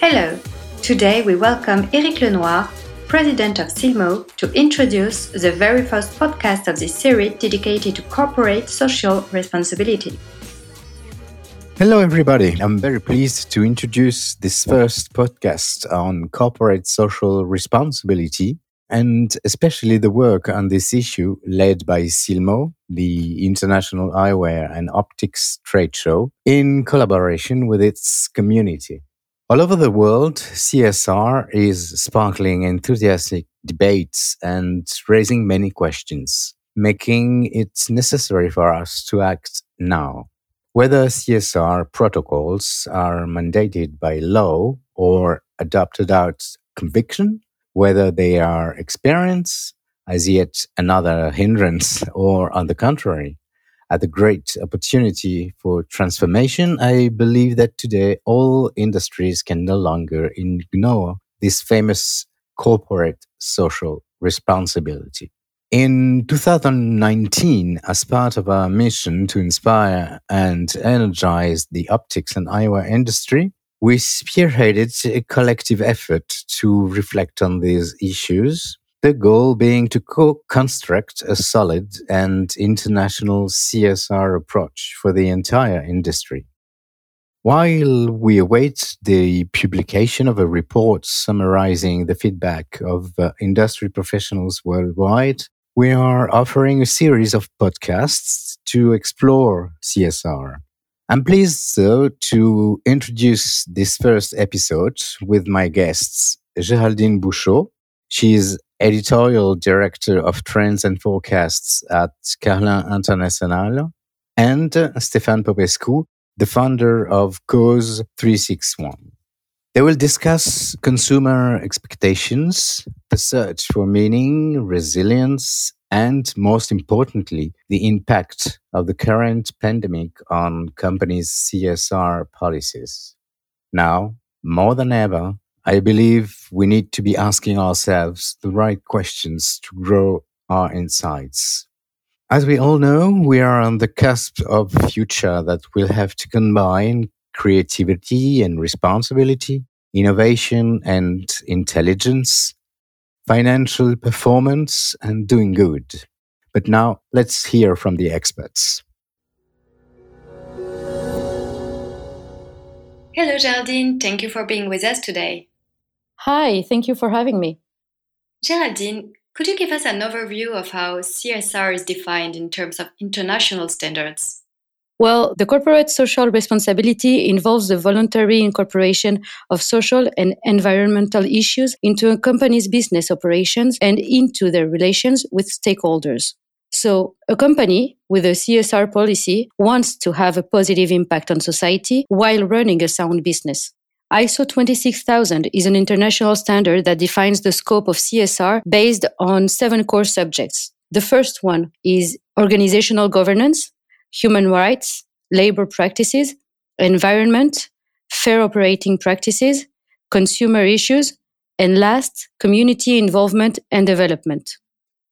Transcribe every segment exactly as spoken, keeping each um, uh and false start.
Hello! Today we welcome Eric Lenoir, President of SILMO, to introduce the very first podcast of this series dedicated to corporate social responsibility. Hello everybody, I'm very pleased to introduce this first podcast on corporate social responsibility and especially the work on this issue led by SILMO, the International Eyewear and Optics Trade Show, in collaboration with its community. All over the world, C S R is sparkling enthusiastic debates and raising many questions, making it necessary for us to act now. Whether C S R protocols are mandated by law or adopted out conviction, whether they are experience, as yet another hindrance, or on the contrary, at a great opportunity for transformation, I believe that today all industries can no longer ignore this famous corporate social responsibility. In two thousand nineteen, as part of our mission to inspire and energize the optics and eyewear industry, we spearheaded a collective effort to reflect on these issues, the goal being to co-construct a solid and international C S R approach for the entire industry. While we await the publication of a report summarizing the feedback of uh, industry professionals worldwide, we are offering a series of podcasts to explore C S R. I'm pleased, though, to introduce this first episode with my guests, Geraldine Bouchot. She is Editorial Director of Trends and Forecasts at Carlin International, and uh, Stéphane Popescu, the founder of Cause three sixty-one. They will discuss consumer expectations, the search for meaning, resilience, and most importantly, the impact of the current pandemic on companies' C S R policies. Now, more than ever, I believe we need to be asking ourselves the right questions to grow our insights. As we all know, we are on the cusp of a future that will have to combine creativity and responsibility, innovation and intelligence, financial performance and doing good. But now let's hear from the experts. Hello, Geraldine. Thank you for being with us today. Hi, thank you for having me. Geraldine, could you give us an overview of how C S R is defined in terms of international standards? Well, the corporate social responsibility involves the voluntary incorporation of social and environmental issues into a company's business operations and into their relations with stakeholders. So, a company with a C S R policy wants to have a positive impact on society while running a sound business. I S O twenty-six thousand is an international standard that defines the scope of C S R based on seven core subjects. The first one is organizational governance, human rights, labor practices, environment, fair operating practices, consumer issues, and last, community involvement and development.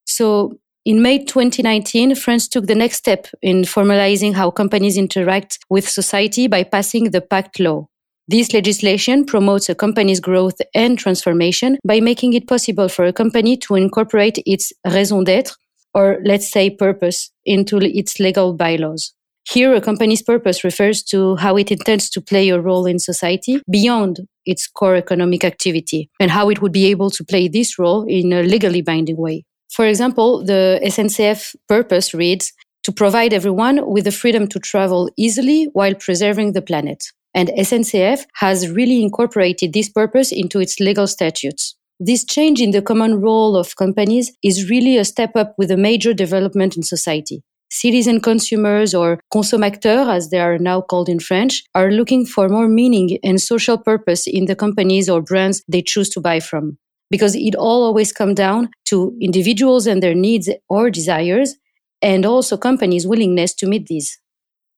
So, in May twenty nineteen, France took the next step in formalizing how companies interact with society by passing the PACTE law. This legislation promotes a company's growth and transformation by making it possible for a company to incorporate its raison d'être, or let's say purpose, into its legal bylaws. Here, a company's purpose refers to how it intends to play a role in society beyond its core economic activity and how it would be able to play this role in a legally binding way. For example, the S N C F purpose reads, to provide everyone with the freedom to travel easily while preserving the planet. And S N C F has really incorporated this purpose into its legal statutes. This change in the common role of companies is really a step up with a major development in society. Citizen consumers, or consommateurs as they are now called in French, are looking for more meaning and social purpose in the companies or brands they choose to buy from. Because it all always comes down to individuals and their needs or desires, and also companies' willingness to meet these.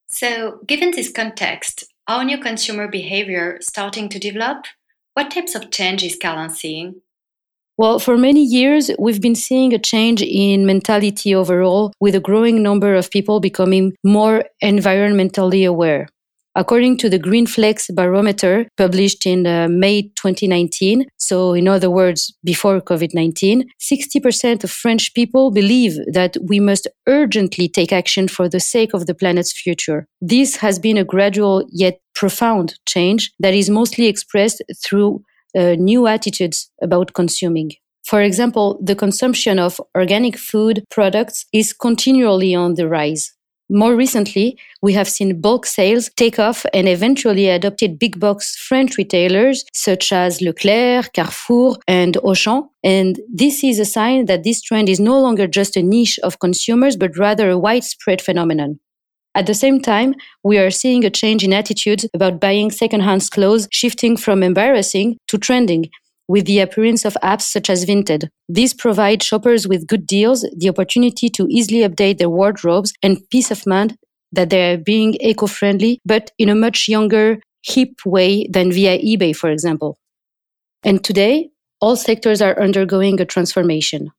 So, given this context, our new consumer behavior starting to develop? What types of change is Carlin seeing? Well, for many years, we've been seeing a change in mentality overall, with a growing number of people becoming more environmentally aware. according to the Greenflex barometer published in uh, May twenty nineteen. So in other words, before covid nineteen, sixty percent of French people believe that we must urgently take action for the sake of the planet's future. This has been a gradual yet profound change that is mostly expressed through uh, new attitudes about consuming. For example, the consumption of organic food products is continually on the rise. More recently, we have seen bulk sales take off and eventually adopted big box French retailers such as Leclerc, Carrefour and Auchan. And this is a sign that this trend is no longer just a niche of consumers, but rather a widespread phenomenon. At the same time, we are seeing a change in attitudes about buying second-hand clothes, shifting from embarrassing to trending, with the appearance of apps such as Vinted. These provide shoppers with good deals, the opportunity to easily update their wardrobes, and peace of mind that they are being eco-friendly, but in a much younger, hip way than via eBay, for example. And today, all sectors are undergoing a transformation.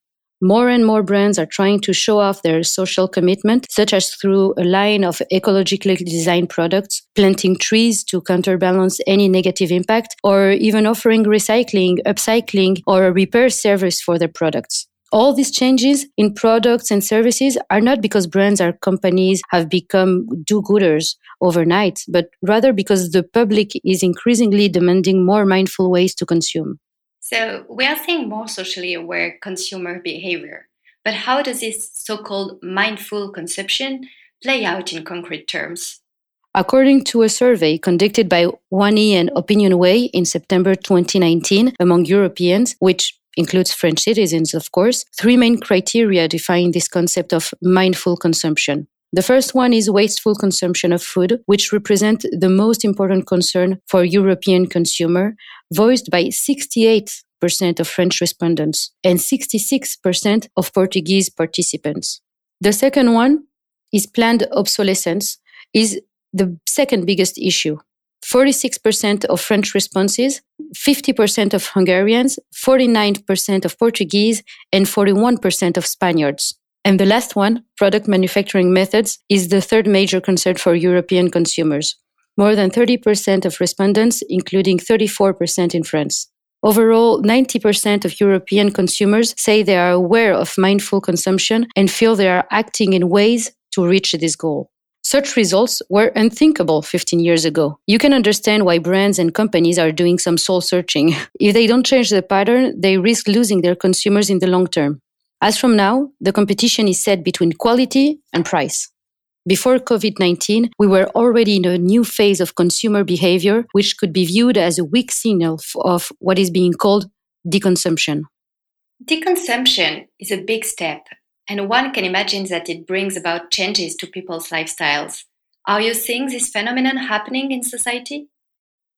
More and more brands are trying to show off their social commitment, such as through a line of ecologically designed products, planting trees to counterbalance any negative impact, or even offering recycling, upcycling, or a repair service for their products. All these changes in products and services are not because brands or companies have become do-gooders overnight, but rather because the public is increasingly demanding more mindful ways to consume. So we are seeing more socially aware consumer behavior, but how does this so-called mindful consumption play out in concrete terms? According to a survey conducted by Wani and Opinion Way in September twenty nineteen among Europeans, which includes French citizens, of course, three main criteria define this concept of mindful consumption. The first one is wasteful consumption of food, which represents the most important concern for European consumer, voiced by sixty-eight percent of French respondents and sixty-six percent of Portuguese participants. The second one is planned obsolescence, is the second biggest issue. forty-six percent of French responses, fifty percent of Hungarians, forty-nine percent of Portuguese, and forty-one percent of Spaniards. And the last one, product manufacturing methods, is the third major concern for European consumers. More than thirty percent of respondents, including thirty-four percent in France. Overall, ninety percent of European consumers say they are aware of mindful consumption and feel they are acting in ways to reach this goal. Such results were unthinkable fifteen years ago. You can understand why brands and companies are doing some soul searching. If they don't change the pattern, they risk losing their consumers in the long term. As from now, the competition is set between quality and price. Before covid nineteen, we were already in a new phase of consumer behavior, which could be viewed as a weak signal of what is being called deconsumption. Deconsumption is a big step, and one can imagine that it brings about changes to people's lifestyles. Are you seeing this phenomenon happening in society?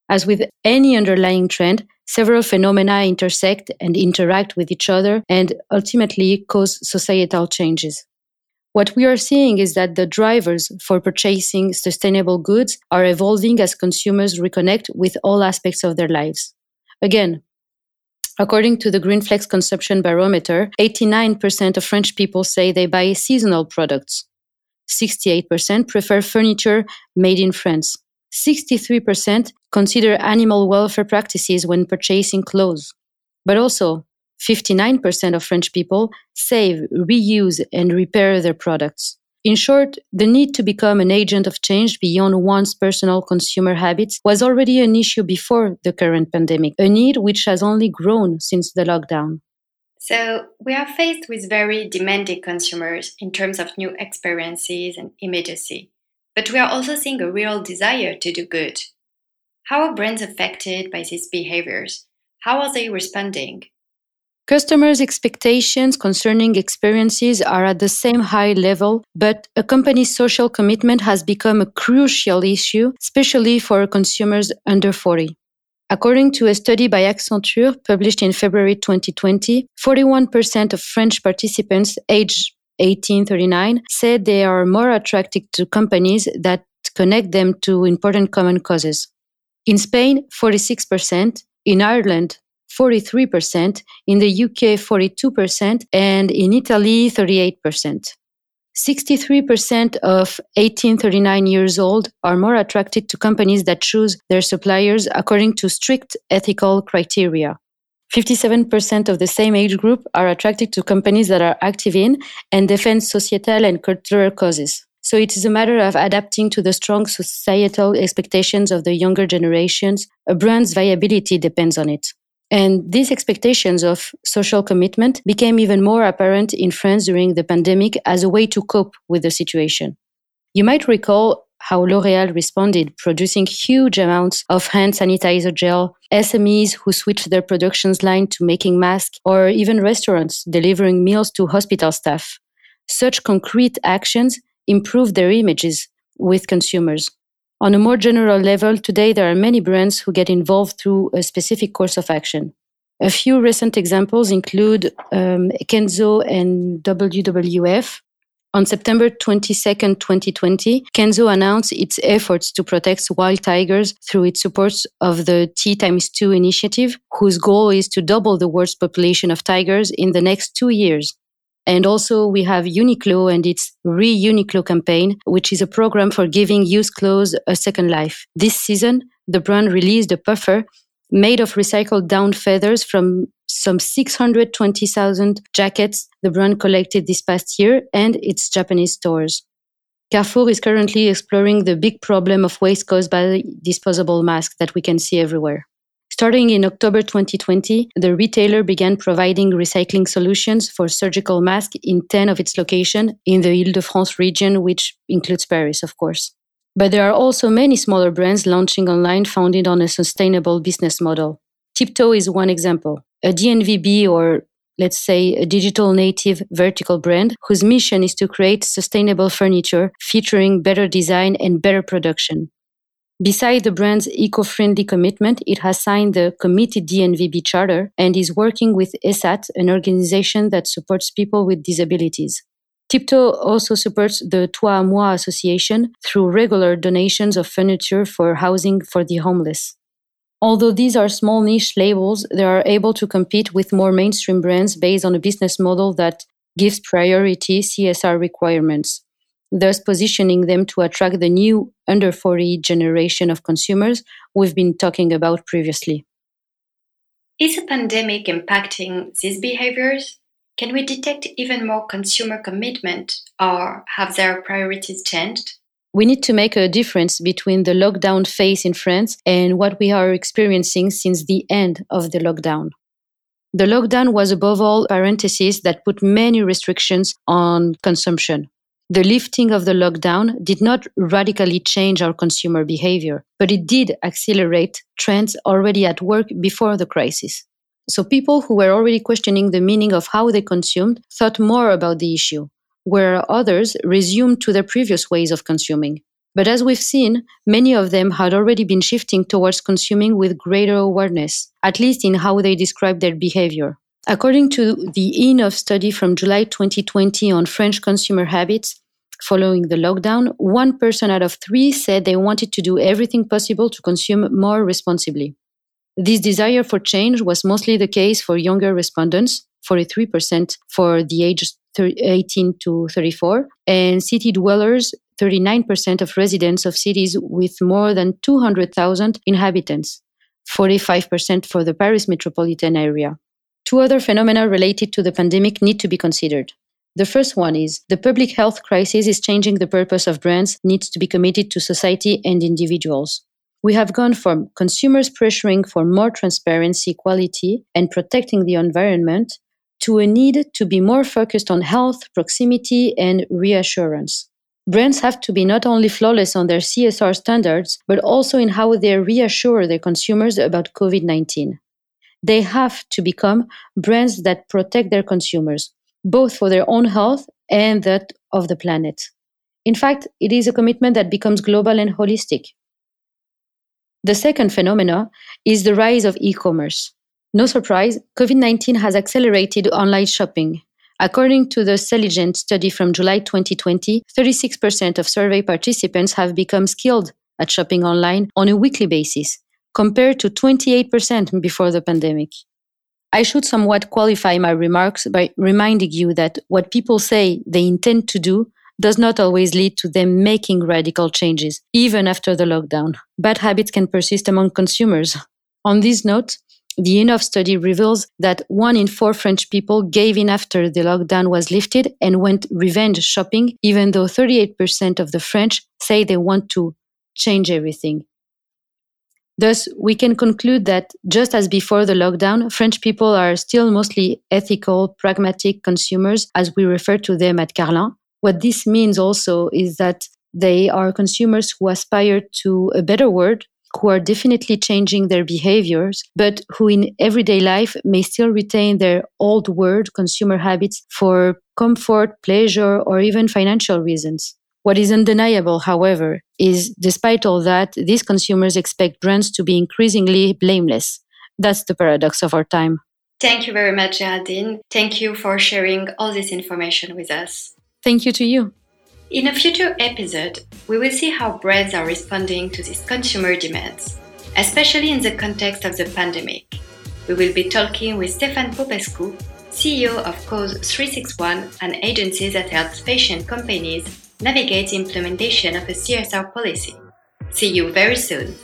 As with any underlying trend, several phenomena intersect and interact with each other and ultimately cause societal changes. What we are seeing is that the drivers for purchasing sustainable goods are evolving as consumers reconnect with all aspects of their lives. Again, according to the Greenflex Consumption Barometer, eighty-nine percent of French people say they buy seasonal products. sixty-eight percent prefer furniture made in France. sixty-three percent consider animal welfare practices when purchasing clothes. But also, fifty-nine percent of French people save, reuse, and repair their products. In short, the need to become an agent of change beyond one's personal consumer habits was already an issue before the current pandemic, a need which has only grown since the lockdown. So, we are faced with very demanding consumers in terms of new experiences and immediacy. But we are also seeing a real desire to do good. How are brands affected by these behaviors? How are they responding? Customers' expectations concerning experiences are at the same high level, but a company's social commitment has become a crucial issue, especially for consumers under forty. According to a study by Accenture published in February twenty twenty, forty-one percent of French participants aged eighteen to thirty-nine said they are more attracted to companies that connect them to important common causes. In Spain, forty-six percent, in Ireland, forty-three percent, in the U K, forty-two percent, and in Italy, thirty-eight percent. sixty-three percent of eighteen to thirty-nine years old are more attracted to companies that choose their suppliers according to strict ethical criteria. fifty-seven percent of the same age group are attracted to companies that are active in and defend societal and cultural causes. So it is a matter of adapting to the strong societal expectations of the younger generations. A brand's viability depends on it. And these expectations of social commitment became even more apparent in France during the pandemic as a way to cope with the situation. You might recall how L'Oréal responded, producing huge amounts of hand sanitizer gel, S M Es who switched their production line to making masks, or even restaurants delivering meals to hospital staff. Such concrete actions improved their images with consumers. On a more general level, today there are many brands who get involved through a specific course of action. A few recent examples include um, Kenzo and W W F. On September twenty-second, twenty twenty, Kenzo announced its efforts to protect wild tigers through its support of the T X two initiative, whose goal is to double the world's population of tigers in the next two years. And also we have Uniqlo and its Re-Uniqlo campaign, which is a program for giving used clothes a second life. This season, the brand released a puffer made of recycled down feathers from some six hundred twenty thousand jackets the brand collected this past year and its Japanese stores. Carrefour is currently exploring the big problem of waste caused by disposable masks that we can see everywhere. Starting in October twenty twenty, the retailer began providing recycling solutions for surgical masks in ten of its locations in the Île-de-France region, which includes Paris, of course. But there are also many smaller brands launching online founded on a sustainable business model. Tiptoe is one example. A D N V B, or let's say a digital native vertical brand, whose mission is to create sustainable furniture featuring better design and better production. Besides the brand's eco-friendly commitment, it has signed the Committed D N V B Charter and is working with ESAT, an organization that supports people with disabilities. Tiptoe also supports the Toit à Moi association through regular donations of furniture for housing for the homeless. Although these are small niche labels, they are able to compete with more mainstream brands based on a business model that gives priority C S R requirements, thus positioning them to attract the new under forty generation of consumers we've been talking about previously. Is the pandemic impacting these behaviors? Can we detect even more consumer commitment, or have their priorities changed? We need to make a difference between the lockdown phase in France and what we are experiencing since the end of the lockdown. The lockdown was above all a parenthesis that put many restrictions on consumption. The lifting of the lockdown did not radically change our consumer behavior, but it did accelerate trends already at work before the crisis. So people who were already questioning the meaning of how they consumed thought more about the issue, where others resumed to their previous ways of consuming. But as we've seen, many of them had already been shifting towards consuming with greater awareness, at least in how they describe their behavior. According to the E N O F study from July twenty twenty on French consumer habits, following the lockdown, one person out of three said they wanted to do everything possible to consume more responsibly. This desire for change was mostly the case for younger respondents, forty-three percent for the ages eighteen to thirty-four, and city dwellers, thirty-nine percent of residents of cities with more than two hundred thousand inhabitants, forty-five percent for the Paris metropolitan area. Two other phenomena related to the pandemic need to be considered. The first one is the public health crisis is changing the purpose of brands needs to be committed to society and individuals. We have gone from consumers pressuring for more transparency, quality, and protecting the environment to a need to be more focused on health, proximity, and reassurance. Brands have to be not only flawless on their C S R standards, but also in how they reassure their consumers about covid nineteen. They have to become brands that protect their consumers, both for their own health and that of the planet. In fact, it is a commitment that becomes global and holistic. The second phenomena is the rise of e-commerce. No surprise, covid nineteen has accelerated online shopping. According to the Seligent study from July twenty twenty, thirty-six percent of survey participants have become skilled at shopping online on a weekly basis, compared to twenty-eight percent before the pandemic. I should somewhat qualify my remarks by reminding you that what people say they intend to do does not always lead to them making radical changes, even after the lockdown. Bad habits can persist among consumers. On this note, the E N O F study reveals that one in four French people gave in after the lockdown was lifted and went revenge shopping, even though thirty-eight percent of the French say they want to change everything. Thus, we can conclude that, just as before the lockdown, French people are still mostly ethical, pragmatic consumers, as we refer to them at Carlin. What this means also is that they are consumers who aspire to a better world, who are definitely changing their behaviors, but who in everyday life may still retain their old world consumer habits for comfort, pleasure, or even financial reasons. What is undeniable, however, is despite all that, these consumers expect brands to be increasingly blameless. That's the paradox of our time. Thank you very much, Geraldine. Thank you for sharing all this information with us. Thank you to you. In a future episode, we will see how brands are responding to these consumer demands, especially in the context of the pandemic. We will be talking with Stéphane Popescu, C E O of Cause three sixty-one, an agency that helps patient companies navigate the implementation of a C S R policy. See you very soon!